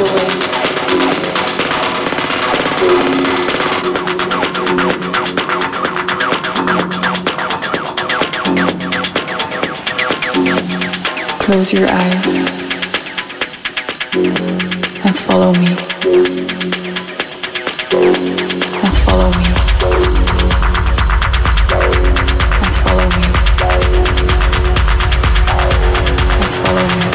away. Close your eyes and follow me. And follow me. And follow me. And follow me.